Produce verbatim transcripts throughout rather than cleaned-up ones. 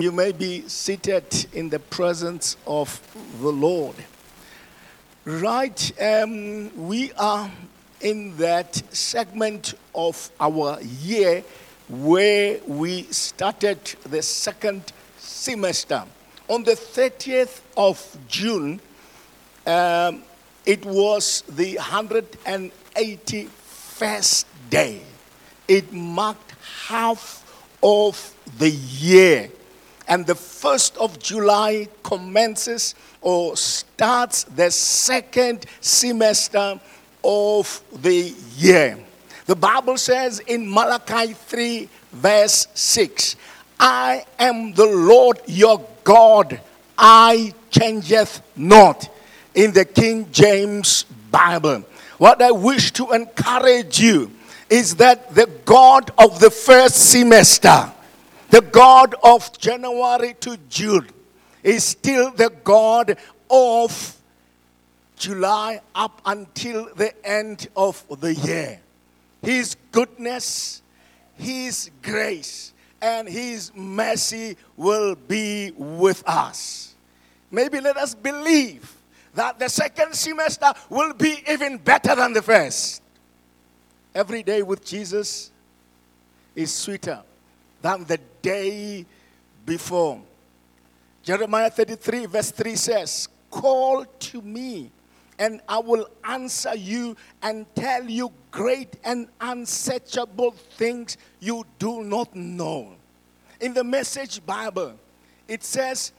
You may be seated in the presence of the Lord. Right, um, we are in that segment of our year where we started the second semester. On the thirtieth of June, um, it was the one hundred eighty-first day. It marked half of the year. And the first of July commences or starts the second semester of the year. The Bible says in Malachi three verse six, I am the Lord your God, I changeth not, in the King James Bible. What I wish to encourage you is that the God of the first semester, the God of January to June, is still the God of July up until the end of the year. His goodness, His grace, and His mercy will be with us. Maybe let us believe that the second semester will be even better than the first. Every day with Jesus is sweeter than the day before. Jeremiah thirty-three verse three says, call to me and I will answer you and tell you great and unsearchable things you do not know. In the Message Bible, it says,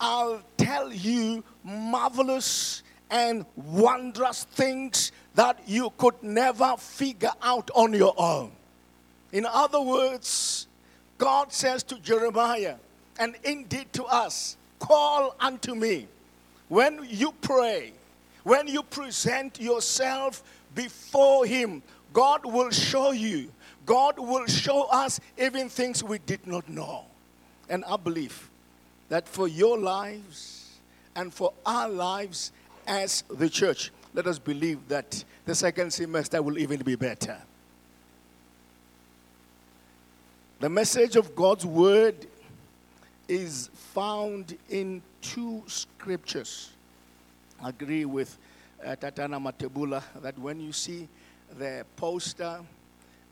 I'll tell you marvelous and wondrous things that you could never figure out on your own. In other words, God says to Jeremiah, and indeed to us, call unto me. When you pray, when you present yourself before Him, God will show you. God will show us even things we did not know. And I believe that for your lives and for our lives as the church, let us believe that the second semester will even be better. The message of God's word is found in two scriptures. I agree with uh, Tatana Matebula that when you see the poster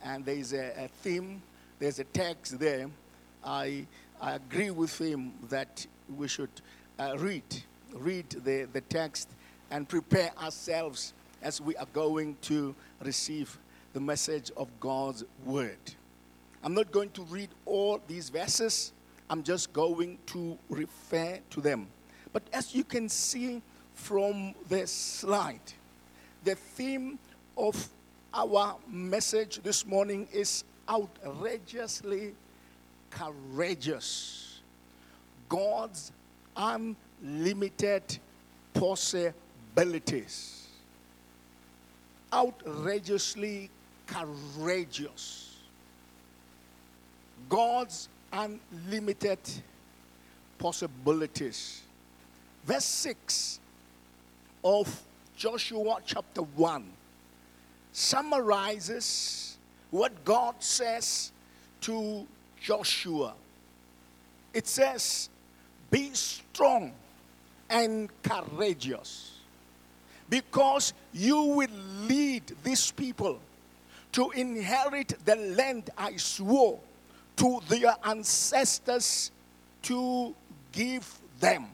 and there is a, a theme, there's a text there, I, I agree with him that we should uh, read, read the, the text and prepare ourselves as we are going to receive the message of God's word. I'm not going to read all these verses. I'm just going to refer to them. But as you can see from the slide, the theme of our message this morning is outrageously courageous. God's unlimited possibilities. Outrageously courageous. God's unlimited possibilities. Verse six of Joshua chapter one summarizes what God says to Joshua. It says, be strong and courageous, because you will lead these people to inherit the land I swore to their ancestors to give them.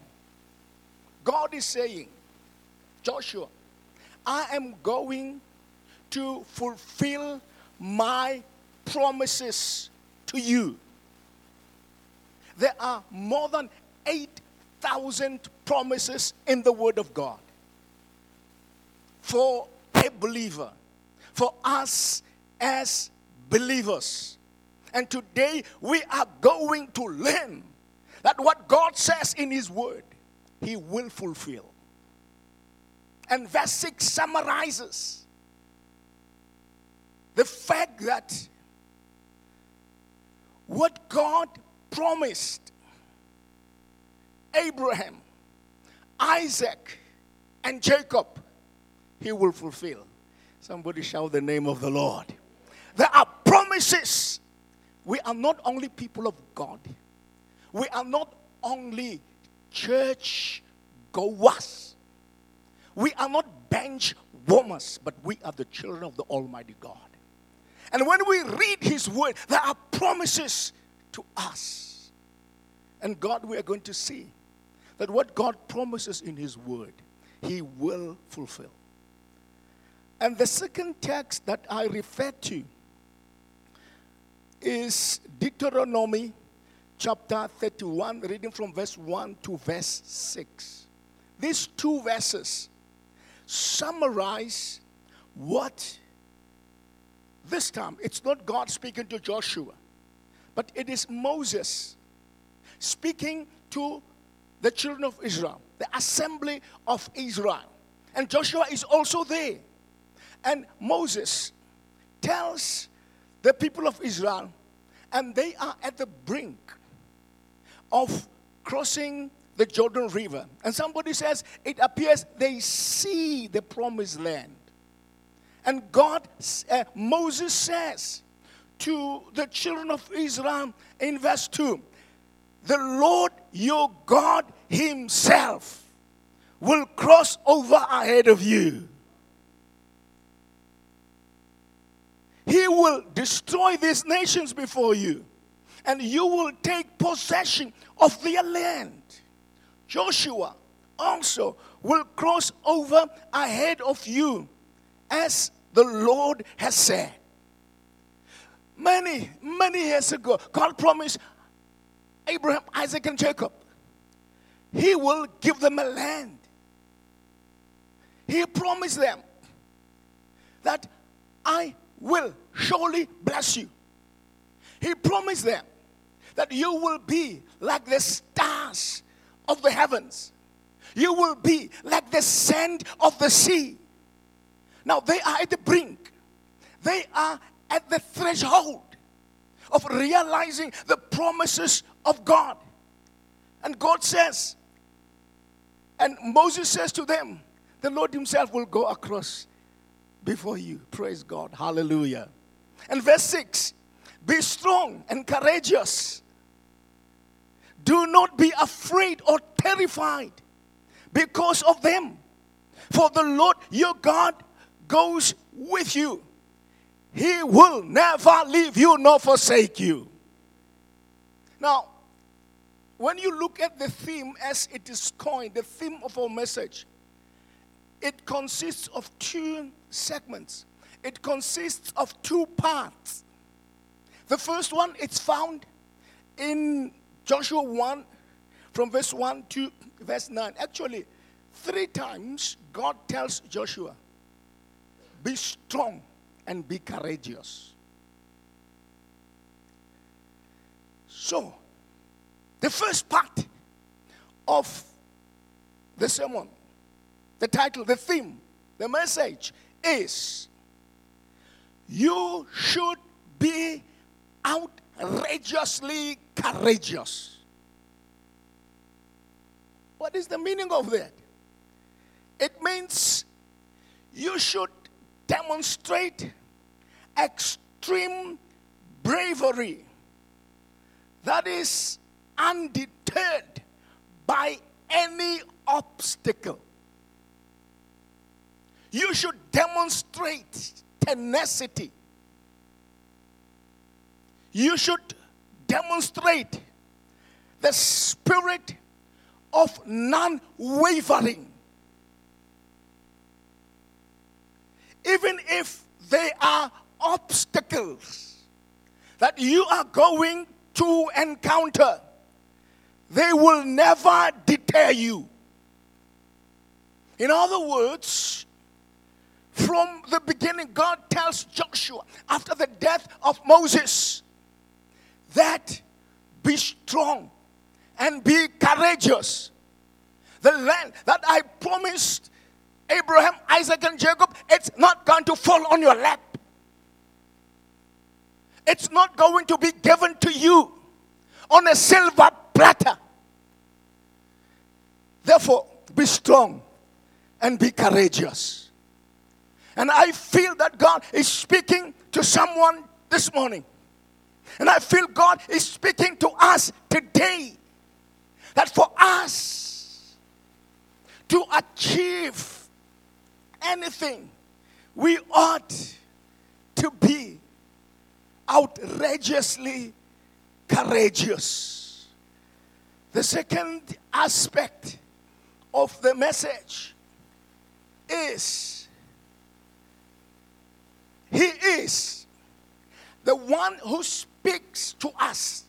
God is saying, Joshua, I am going to fulfill my promises to you. There are more than eight thousand promises in the Word of God. For a believer, for us as believers, and today we are going to learn that what God says in His Word, He will fulfill. And verse six summarizes the fact that what God promised Abraham, Isaac, and Jacob, He will fulfill. Somebody shout the name of the Lord. There are promises. We are not only people of God. We are not only church goers. We are not bench warmers, but we are the children of the Almighty God. And when we read His word, there are promises to us. And God, we are going to see that what God promises in His word, He will fulfill. And the second text that I refer to is Deuteronomy chapter thirty-one, reading from verse one to verse six. These two verses summarize what, this time, it's not God speaking to Joshua, but it is Moses speaking to the children of Israel, the assembly of Israel. And Joshua is also there. And Moses tells the people of Israel, and they are at the brink of crossing the Jordan River. And somebody says, it appears they see the promised land. And God, uh, Moses says to the children of Israel in verse two, the Lord your God Himself will cross over ahead of you. He will destroy these nations before you, and you will take possession of their land. Joshua also will cross over ahead of you, as the Lord has said. Many, many years ago, God promised Abraham, Isaac, and Jacob, He will give them a land. He promised them that I will surely bless you. He promised them that you will be like the stars of the heavens. You will be like the sand of the sea. Now they are at the brink. They are at the threshold of realizing the promises of God. And God says, and Moses says to them, the Lord Himself will go across before you. Praise God. Hallelujah. And verse six, be strong and courageous. Do not be afraid or terrified because of them. For the Lord your God goes with you. He will never leave you nor forsake you. Now, when you look at the theme as it is coined, the theme of our message, it consists of two segments. It consists of two parts. The first one, it's found in Joshua one, from verse one to verse nine. Actually, three times God tells Joshua, be strong and be courageous. So, the first part of the sermon, the title, the theme, the message is, you should be outrageously courageous. What is the meaning of that? It means you should demonstrate extreme bravery that is undeterred by any obstacle. You should demonstrate tenacity. You should demonstrate the spirit of non-wavering. Even if there are obstacles that you are going to encounter, they will never deter you. In other words, from the beginning, God tells Joshua, after the death of Moses, that be strong and be courageous. The land that I promised Abraham, Isaac, and Jacob, it's not going to fall on your lap. It's not going to be given to you on a silver platter. Therefore, be strong and be courageous. And I feel that God is speaking to someone this morning. And I feel God is speaking to us today that for us to achieve anything, we ought to be outrageously courageous. The second aspect of the message is He is the one who speaks to us.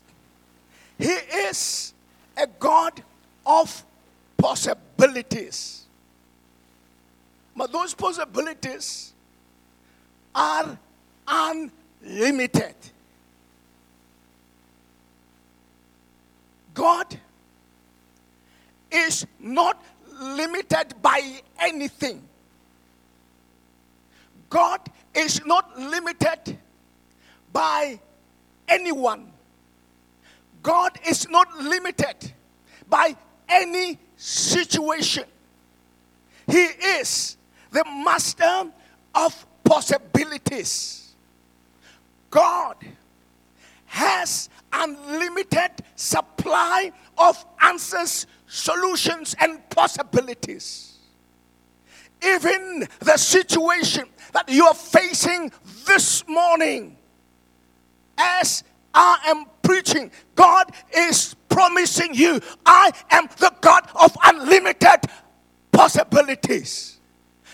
He is a God of possibilities. But those possibilities are unlimited. God is not limited by anything. God is not limited by anyone. God is not limited by any situation. He is the master of possibilities. God has unlimited supply of answers, solutions, and possibilities. Even the situation that you are facing this morning, as I am preaching, God is promising you, I am the God of unlimited possibilities.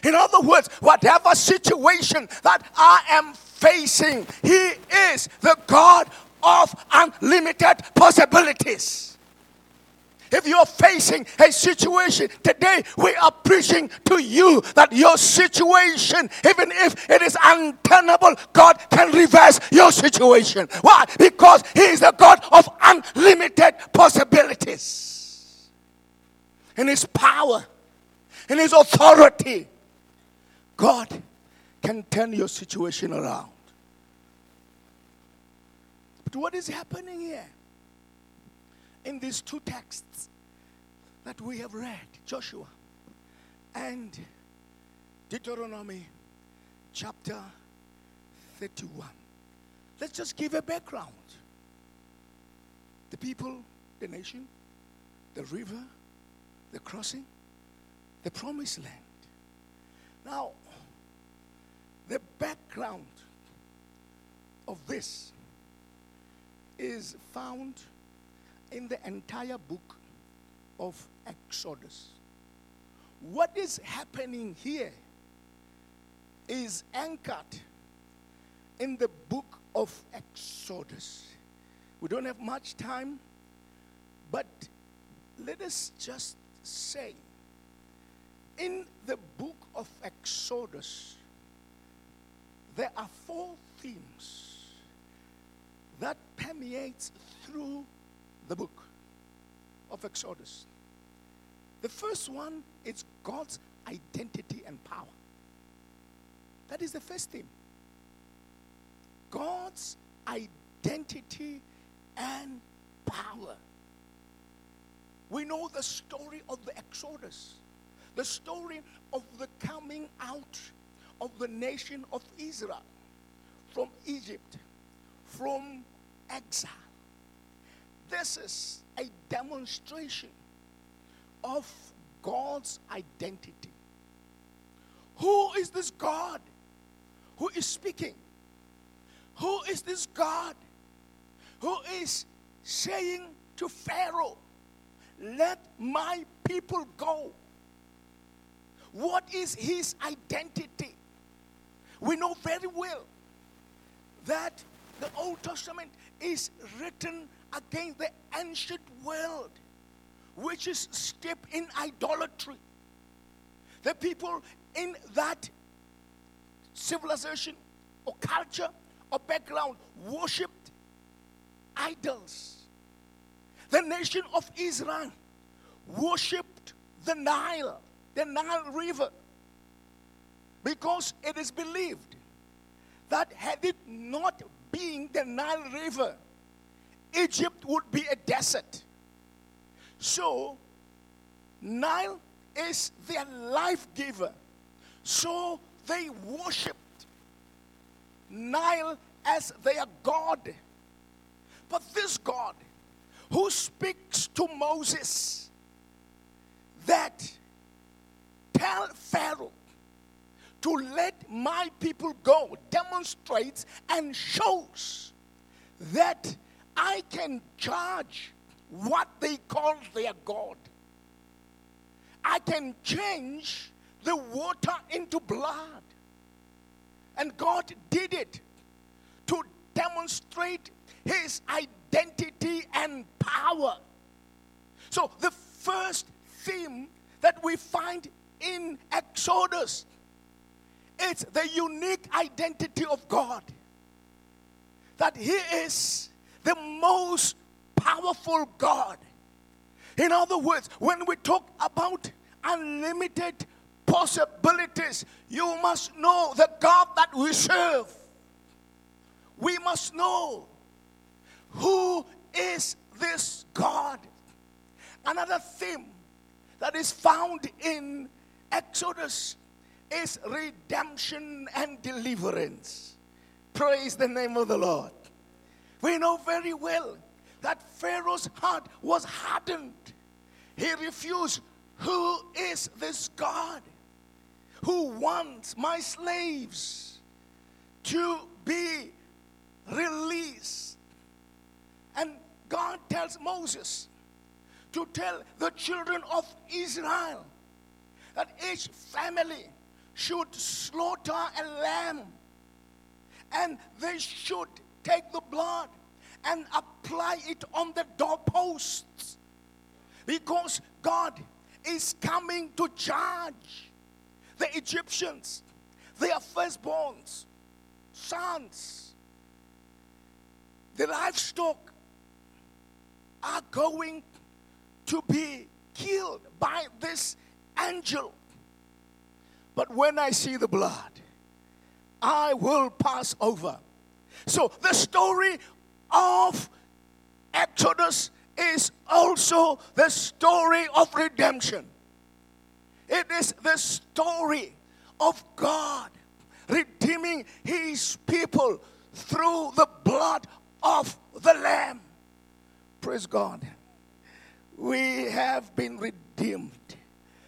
In other words, whatever situation that I am facing, He is the God of unlimited possibilities. If you're facing a situation today, we are preaching to you that your situation, even if it is untenable, God can reverse your situation. Why? Because He is the God of unlimited possibilities. In His power, in His authority, God can turn your situation around. But what is happening here? In these two texts that we have read, Joshua and Deuteronomy chapter thirty-one. Let's just give a background. The people, the nation, the river, the crossing, the promised land. Now, the background of this is found in the entire book of Exodus. What is happening here is anchored in the book of Exodus. We don't have much time, but let us just say, in the book of Exodus, there are four themes that permeates through the book of Exodus. The first one is God's identity and power. That is the first theme. God's identity and power. We know the story of the Exodus, the story of the coming out of the nation of Israel from Egypt, from exile. This is a demonstration of God's identity. Who is this God who is speaking? Who is this God who is saying to Pharaoh, let my people go? What is His identity? We know very well that the Old Testament is written against the ancient world, which is steeped in idolatry. The people in that civilization or culture or background worshipped idols. The nation of Israel worshipped the Nile, the Nile River, because it is believed that had it not been the Nile River, Egypt would be a desert. So, Nile is their life giver. So, they worshipped Nile as their God. But this God, who speaks to Moses that tell Pharaoh to let my people go, demonstrates and shows that I can judge what they call their God. I can change the water into blood. And God did it to demonstrate his identity and power. So the first theme that we find in Exodus, it's the unique identity of God. That he is the most powerful God. In other words, when we talk about unlimited possibilities, you must know the God that we serve. We must know who is this God. Another theme that is found in Exodus is redemption and deliverance. Praise the name of the Lord. We know very well that Pharaoh's heart was hardened. He refused. Who is this God who wants my slaves to be released? And God tells Moses to tell the children of Israel that each family should slaughter a lamb, and they should take the blood and apply it on the doorposts, because God is coming to judge the Egyptians, their firstborns, sons. The livestock are going to be killed by this angel. But when I see the blood, I will pass over. So the story of Exodus is also the story of redemption. It is the story of God redeeming his people through the blood of the Lamb. Praise God. We have been redeemed,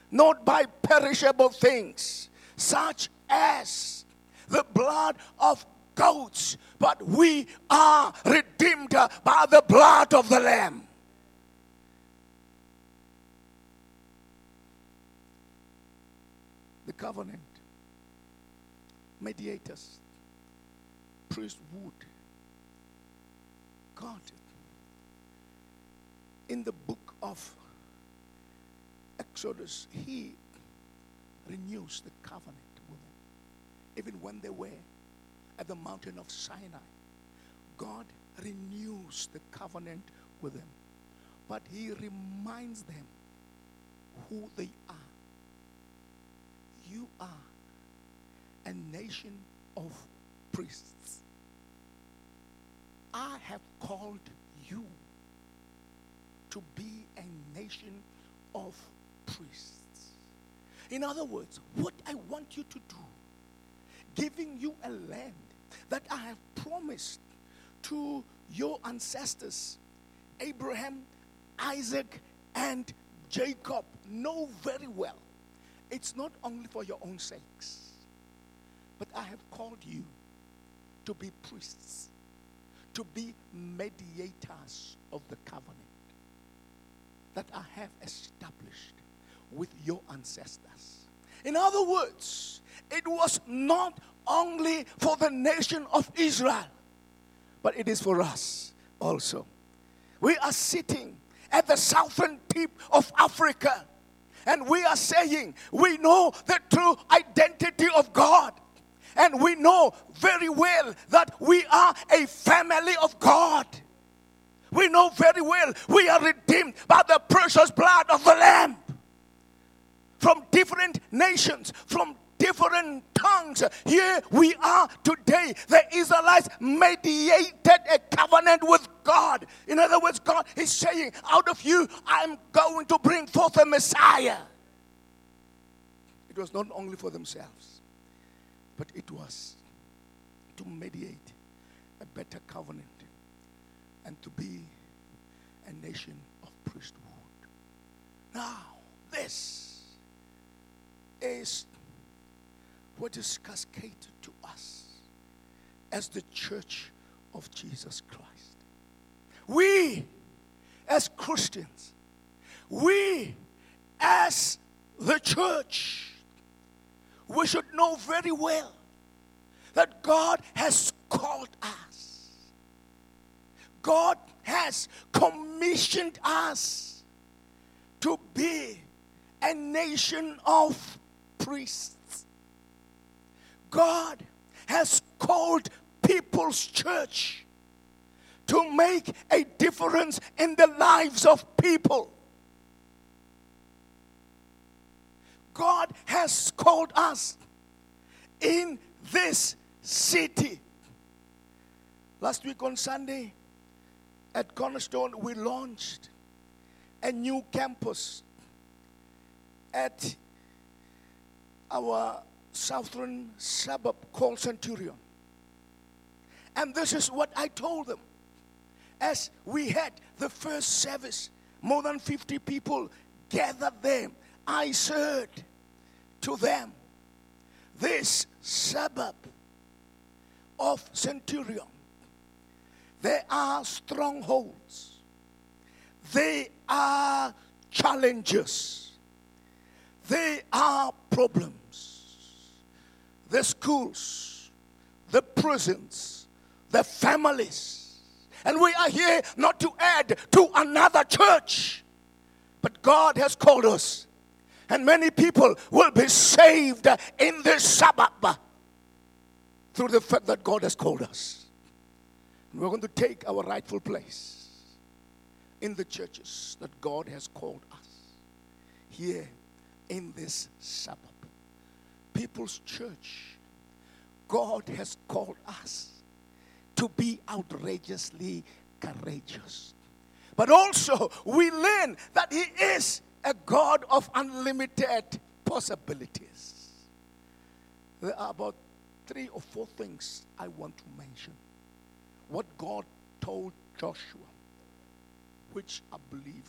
not by perishable things, such as the blood of goats, but we are redeemed by the blood of the Lamb. The covenant, mediators, priesthood, God. In the book of Exodus, he renews the covenant with them. Even when they were at the mountain of Sinai, God renews the covenant with them. But he reminds them who they are. You are a nation of priests. I have called you to be a nation of priests. In other words, what I want you to do, giving you a land that I have promised to your ancestors, Abraham, Isaac, and Jacob, know very well, it's not only for your own sakes, but I have called you to be priests, to be mediators of the covenant that I have established with your ancestors. In other words, it was not only for the nation of Israel, but it is for us also. We are sitting at the southern tip of Africa, and we are saying we know the true identity of God, and we know very well that we are a family of God. We know very well we are redeemed by the precious blood of the Lamb. From different nations, from different tongues, here we are today. The Israelites mediated a covenant with God. In other words, God is saying, out of you, I'm going to bring forth a Messiah. It was not only for themselves, but it was to mediate a better covenant and to be a nation of priesthood. Now, this is what is cascaded to us as the church of Jesus Christ. We as Christians, we as the church, we should know very well that God has called us. God has commissioned us to be a nation of priests. God has called People's Church to make a difference in the lives of people. God has called us in this city. Last week on Sunday at Cornerstone, we launched a new campus at our southern suburb called Centurion. And this is what I told them. As we had the first service, more than fifty people gathered there. I said to them, this suburb of Centurion, there are strongholds. They are challenges. They are problems. The schools, the prisons, the families. And we are here not to add to another church, but God has called us. And many people will be saved in this suburb through the fact that God has called us. And we're going to take our rightful place in the churches that God has called us here in this suburb. People's Church, God has called us to be outrageously courageous. But also, we learn that He is a God of unlimited possibilities. There are about three or four things I want to mention. What God told Joshua, which I believe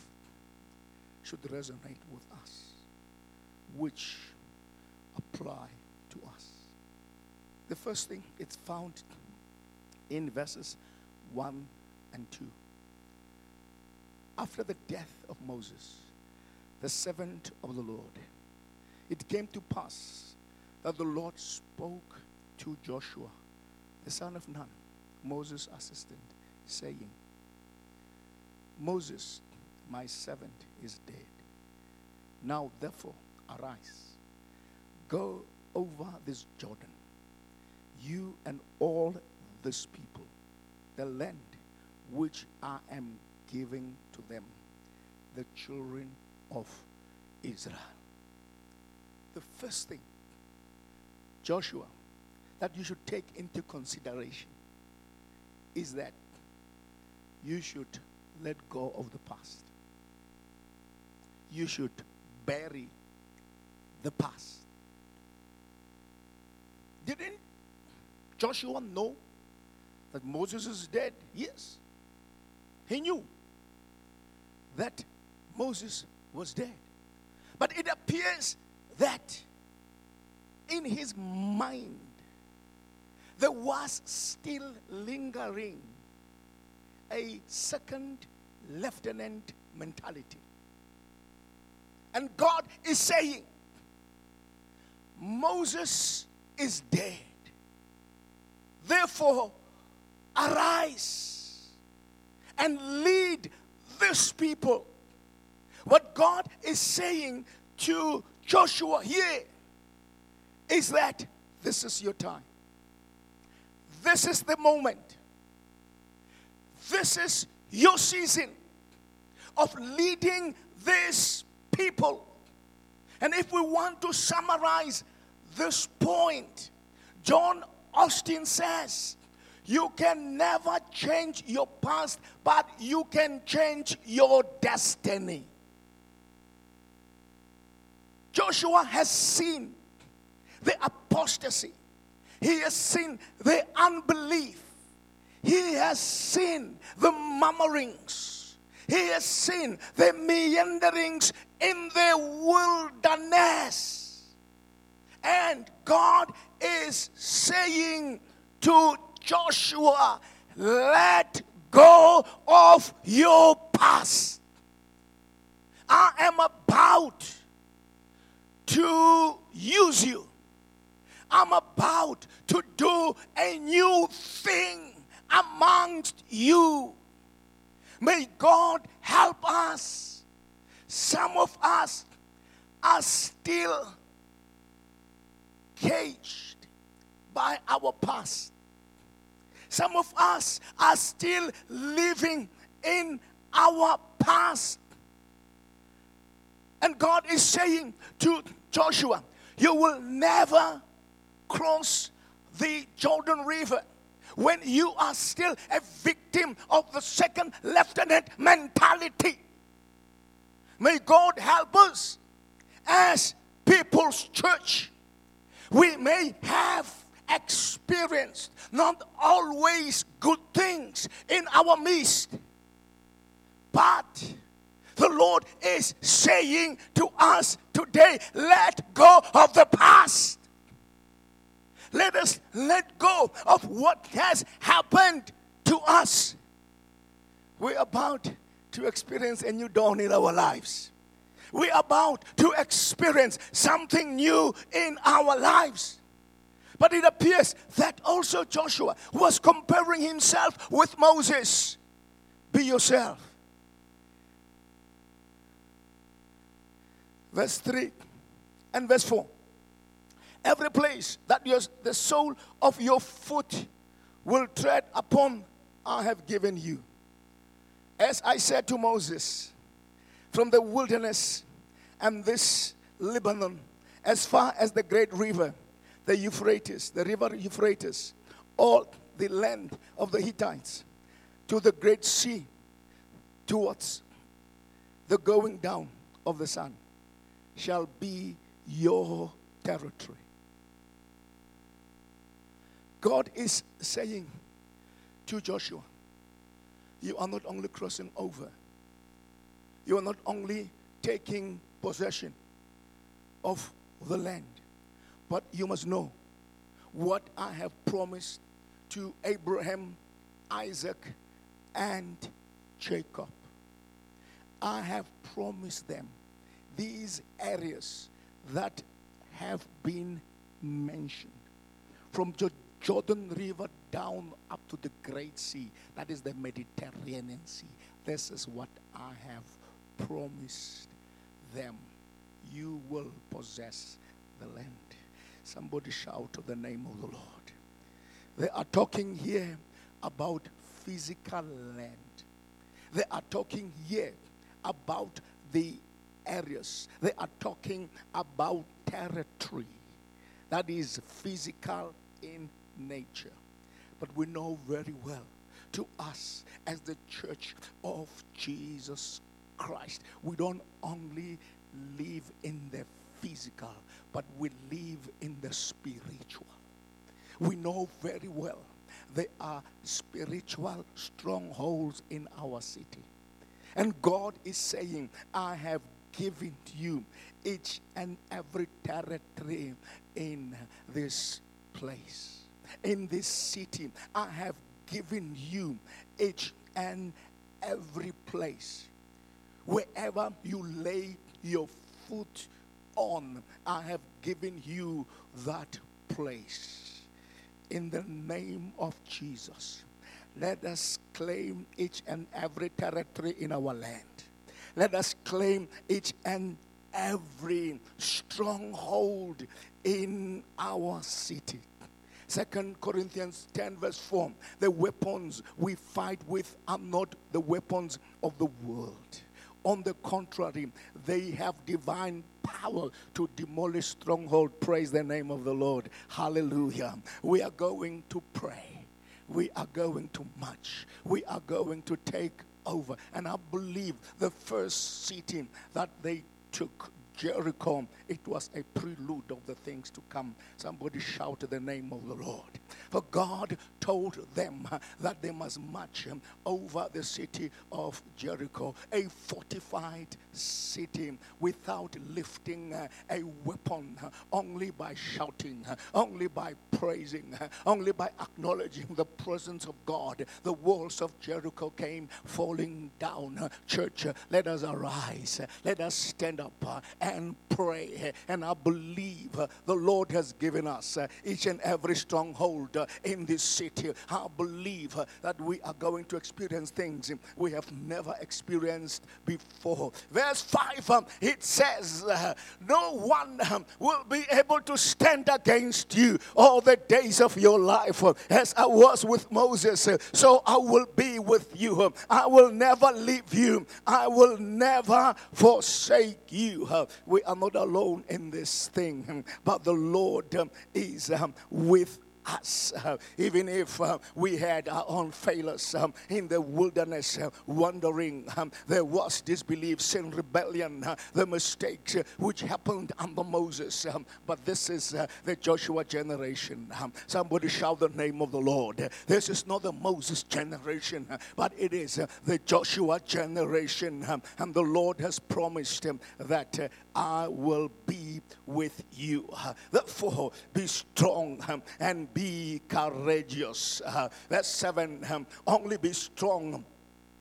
should resonate with us, which apply to us. The first thing, it's found in verses one and two. After the death of Moses, the servant of the Lord, it came to pass that the Lord spoke to Joshua, the son of Nun, Moses' assistant, saying, Moses, my servant, is dead. Now therefore arise, go over this Jordan, you and all this people, the land which I am giving to them, the children of Israel. The first thing, Joshua, that you should take into consideration is that you should let go of the past. You should bury the past. Didn't Joshua know that Moses is dead? Yes. He knew that Moses was dead. But it appears that in his mind there was still lingering a second lieutenant mentality. And God is saying, Moses is dead. Therefore, arise and lead this people. What God is saying to Joshua here is that this is your time. This is the moment. This is your season of leading these people. And if we want to summarize this point, John Austin says, you can never change your past, but you can change your destiny. Joshua has seen the apostasy. He has seen the unbelief. He has seen the murmurings. He has seen the meanderings in the wilderness. And God is saying to Joshua, let go of your past. I am about to use you. I'm about to do a new thing amongst you. May God help us. Some of us are still caged by our past. Some of us are still living in our past. And God is saying to Joshua, you will never cross the Jordan River when you are still a victim of the second lieutenant mentality. May God help us as People's Church. We may have experienced not always good things in our midst, but the Lord is saying to us today, let go of the past. Let us let go of what has happened to us. We're about to experience a new dawn in our lives. We're about to experience something new in our lives. But it appears that also Joshua was comparing himself with Moses. Be yourself. Verse three and verse four. Every place that your, the sole of your foot will tread upon, I have given you. As I said to Moses, from the wilderness and this Lebanon, as far as the great river, the Euphrates, the river Euphrates, all the land of the Hittites, to the great sea, towards the going down of the sun, shall be your territory. God is saying to Joshua, you are not only crossing over, you are not only taking possession of the land, but you must know what I have promised to Abraham, Isaac, and Jacob. I have promised them these areas that have been mentioned. From the Jordan River down up to the Great Sea, that is the Mediterranean Sea. This is what I have promised them. You will possess the land. Somebody shout the name of the Lord. They are talking here about physical land. They are talking here about the areas. They are talking about territory that is physical in nature. But we know very well, to us as the Church of Jesus Christ, we don't only live in the physical, but we live in the spiritual. We know very well there are spiritual strongholds in our city. And God is saying, I have given to you each and every territory in this place, in this city. I have given you each and every place. Wherever you lay your foot on, I have given you that place. In the name of Jesus, let us claim each and every territory in our land. Let us claim each and every stronghold in our city. Second Corinthians ten verse four. The weapons we fight with are not the weapons of the world. On the contrary, they have divine power to demolish stronghold. Praise the name of the Lord. Hallelujah. We are going to pray. We are going to march. We are going to take over. And I believe the first city that they took, Jericho, it was a prelude of the things to come. Somebody shout the name of the Lord. For God told them that they must march over the city of Jericho, a fortified city, without lifting a weapon, only by shouting, only by praising, only by acknowledging the presence of God. The walls of Jericho came falling down. Church, let us arise. Let us stand up and pray. And I believe the Lord has given us each and every stronghold in this city. I believe that we are going to experience things we have never experienced before. Verse five, it says, no one will be able to stand against you all the days of your life. As I was with Moses, so I will be with you. I will never leave you. I will never forsake you. We are not alone in this thing, but the Lord is with us. us uh, even if uh, we had our own failures um, in the wilderness, uh, wandering, um, there was disbelief, sin, rebellion, uh, the mistakes uh, which happened under Moses, um, but this is uh, the Joshua generation. Um, somebody shout the name of the Lord. This is not the Moses generation, uh, but it is uh, the Joshua generation, um, and the Lord has promised him that uh, I will be with you. Uh, therefore, be strong um, and be courageous. Uh, verse seven, um, only be strong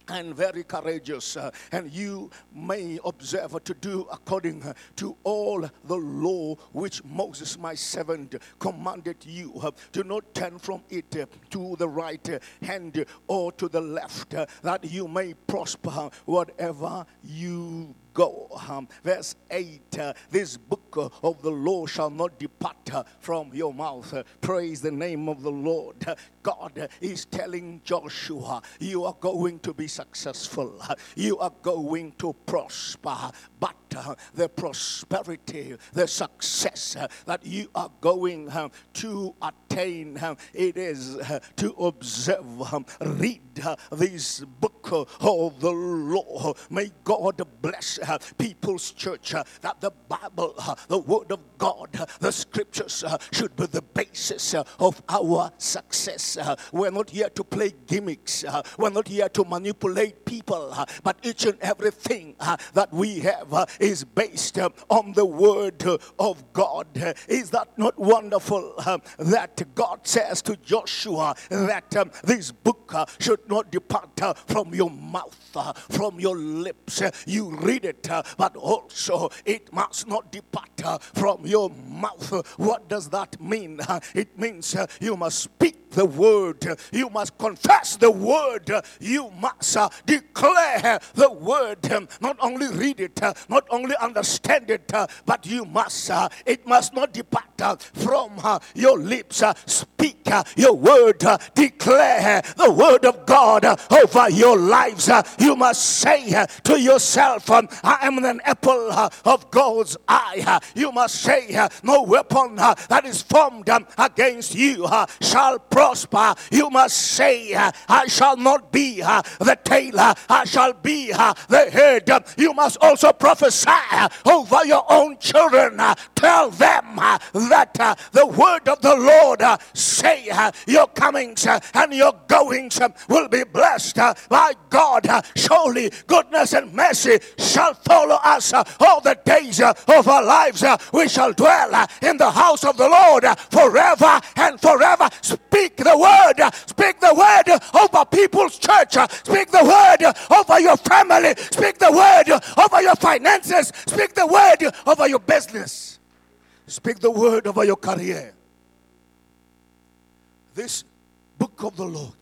and very courageous, uh, and you may observe to do according to all the law which Moses my servant commanded you. Uh, do not turn from it uh, to the right hand or to the left, uh, that you may prosper whatever you do. Go. Um, verse eight, uh, this book uh, of the law shall not depart uh, from your mouth. Uh, praise the name of the Lord. Uh, God uh, is telling Joshua, you are going to be successful. Uh, you are going to prosper. But uh, the prosperity, the success uh, that you are going uh, to attain, uh, it is uh, to observe. Um, read uh, this book uh, of the law. May God bless Uh, People's Church, uh, that the Bible, uh, the Word of God, uh, the Scriptures uh, should be the basis uh, of our success. Uh, we're not here to play gimmicks. Uh, we're not here to manipulate people. Uh, but each and everything uh, that we have uh, is based uh, on the Word uh, of God. Uh, is that not wonderful uh, that God says to Joshua that um, this book uh, should not depart uh, from your mouth, uh, from your lips. Uh, you read it. Uh, but also it must not depart uh, from your mouth. Uh, what does that mean? Uh, it means uh, you must speak the word. Uh, you must confess the word. Uh, you must uh, declare the word. Um, not only read it, uh, not only understand it, uh, but you must, uh, it must not depart uh, from uh, your lips. Uh, speak uh, your word. Uh, declare the word of God uh, over your lives. Uh, you must say uh, to yourself, um, I am an apple uh, of God's eye. Uh, you must say, uh, no weapon uh, that is formed um, against you uh, shall prosper. You must say, uh, I shall not be uh, the tail. Uh, I shall be uh, the head. Um, you must also prophesy uh, over your own children. Uh, tell them uh, that uh, the word of the Lord uh, say uh, your comings uh, and your goings um, will be blessed uh, by God. Uh, surely goodness and mercy shall follow us uh, all the days uh, of our lives. Uh, we shall dwell uh, in the house of the Lord uh, forever and forever. Speak the word. Uh, speak the word over People's Church. Uh, speak the word over your family. Speak the word over your finances. Speak the word over your business. Speak the word over your career. This book of the Lord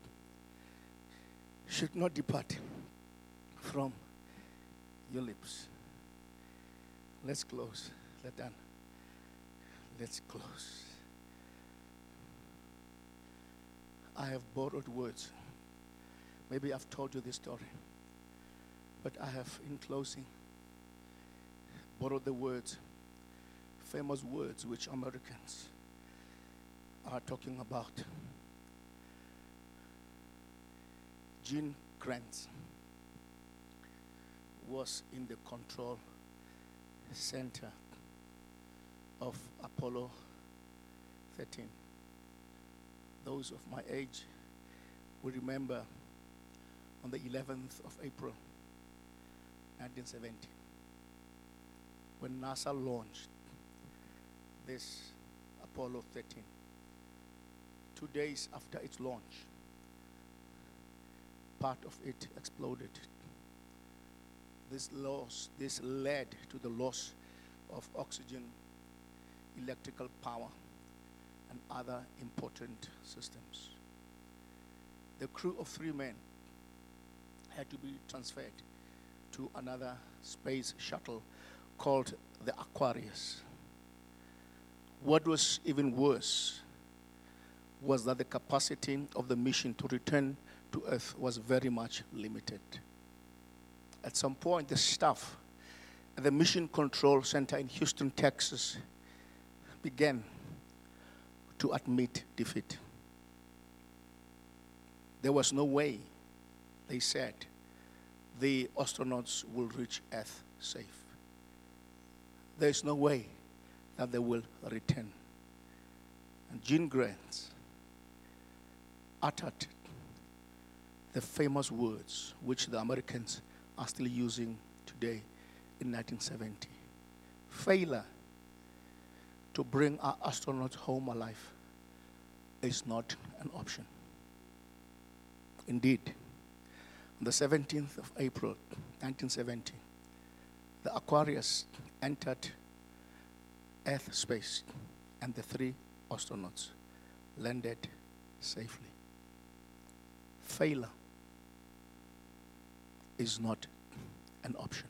should not depart from your lips. Let's close. Let down. Let's close. I have borrowed words. Maybe I've told you this story, but I have, in closing, borrowed the words, famous words which Americans are talking about. Gene Kranz was in the control the center of Apollo thirteen. Those of my age will remember on the eleventh of April, nineteen seventy, when NASA launched this Apollo thirteen. Two days after its launch, part of it exploded. This loss, this led to the loss of oxygen, electrical power, and other important systems. The crew of three men had to be transferred to another space shuttle called the Aquarius. What was even worse was that the capacity of the mission to return to Earth was very much limited. At some point, the staff at the Mission Control Center in Houston, Texas, began to admit defeat. There was no way, they said, the astronauts will reach Earth safe. There is no way that they will return. And Gene Kranz uttered the famous words which the Americans are still using today in nineteen seventy. Failure to bring our astronauts home alive is not an option. Indeed, on the seventeenth of April, nineteen seventy, the Aquarius entered Earth space and the three astronauts landed safely. Failure is not an option.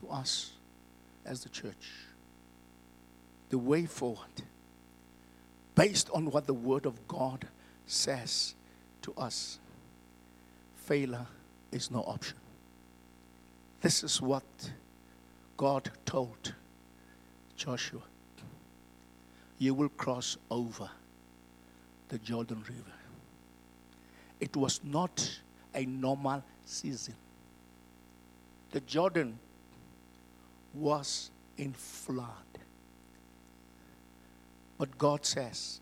To us as the church, the way forward, based on what the Word of God says to us, failure is no option. This is what God told Joshua. You will cross over the Jordan River. It was not a normal season. The Jordan was in flood. But God says,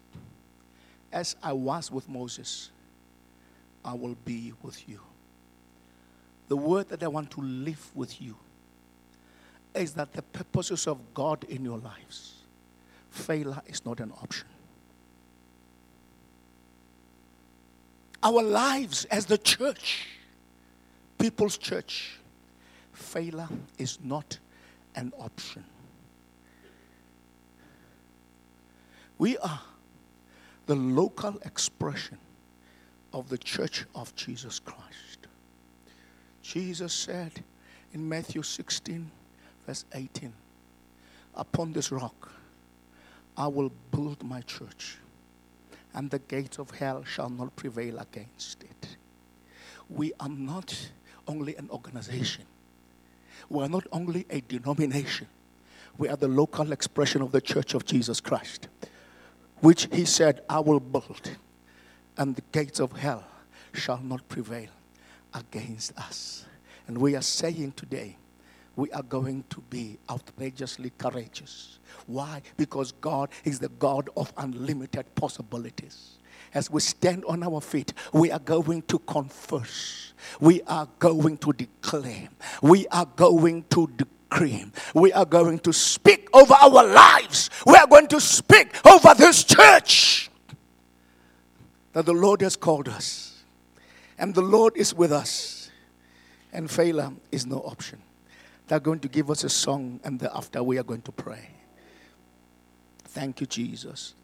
as I was with Moses, I will be with you. The word that I want to live with you is that the purposes of God in your lives, failure is not an option. Our lives as the church, People's Church, failure is not an option. We are the local expression of the Church of Jesus Christ. Jesus said in Matthew sixteen, verse eighteen, upon this rock I will build my church, and the gates of hell shall not prevail against it. We are not only an organization. We are not only a denomination. We are the local expression of the Church of Jesus Christ, which he said, I will build, and the gates of hell shall not prevail against us. And we are saying today, we are going to be outrageously courageous. Why? Because God is the God of unlimited possibilities. As we stand on our feet, we are going to confess. We are going to declare. We are going to declare. We are going to speak over our lives. We are going to speak over this church that the Lord has called us, and the Lord is with us, and failure is no option. They're going to give us a song, and thereafter we are going to pray. Thank you, Jesus.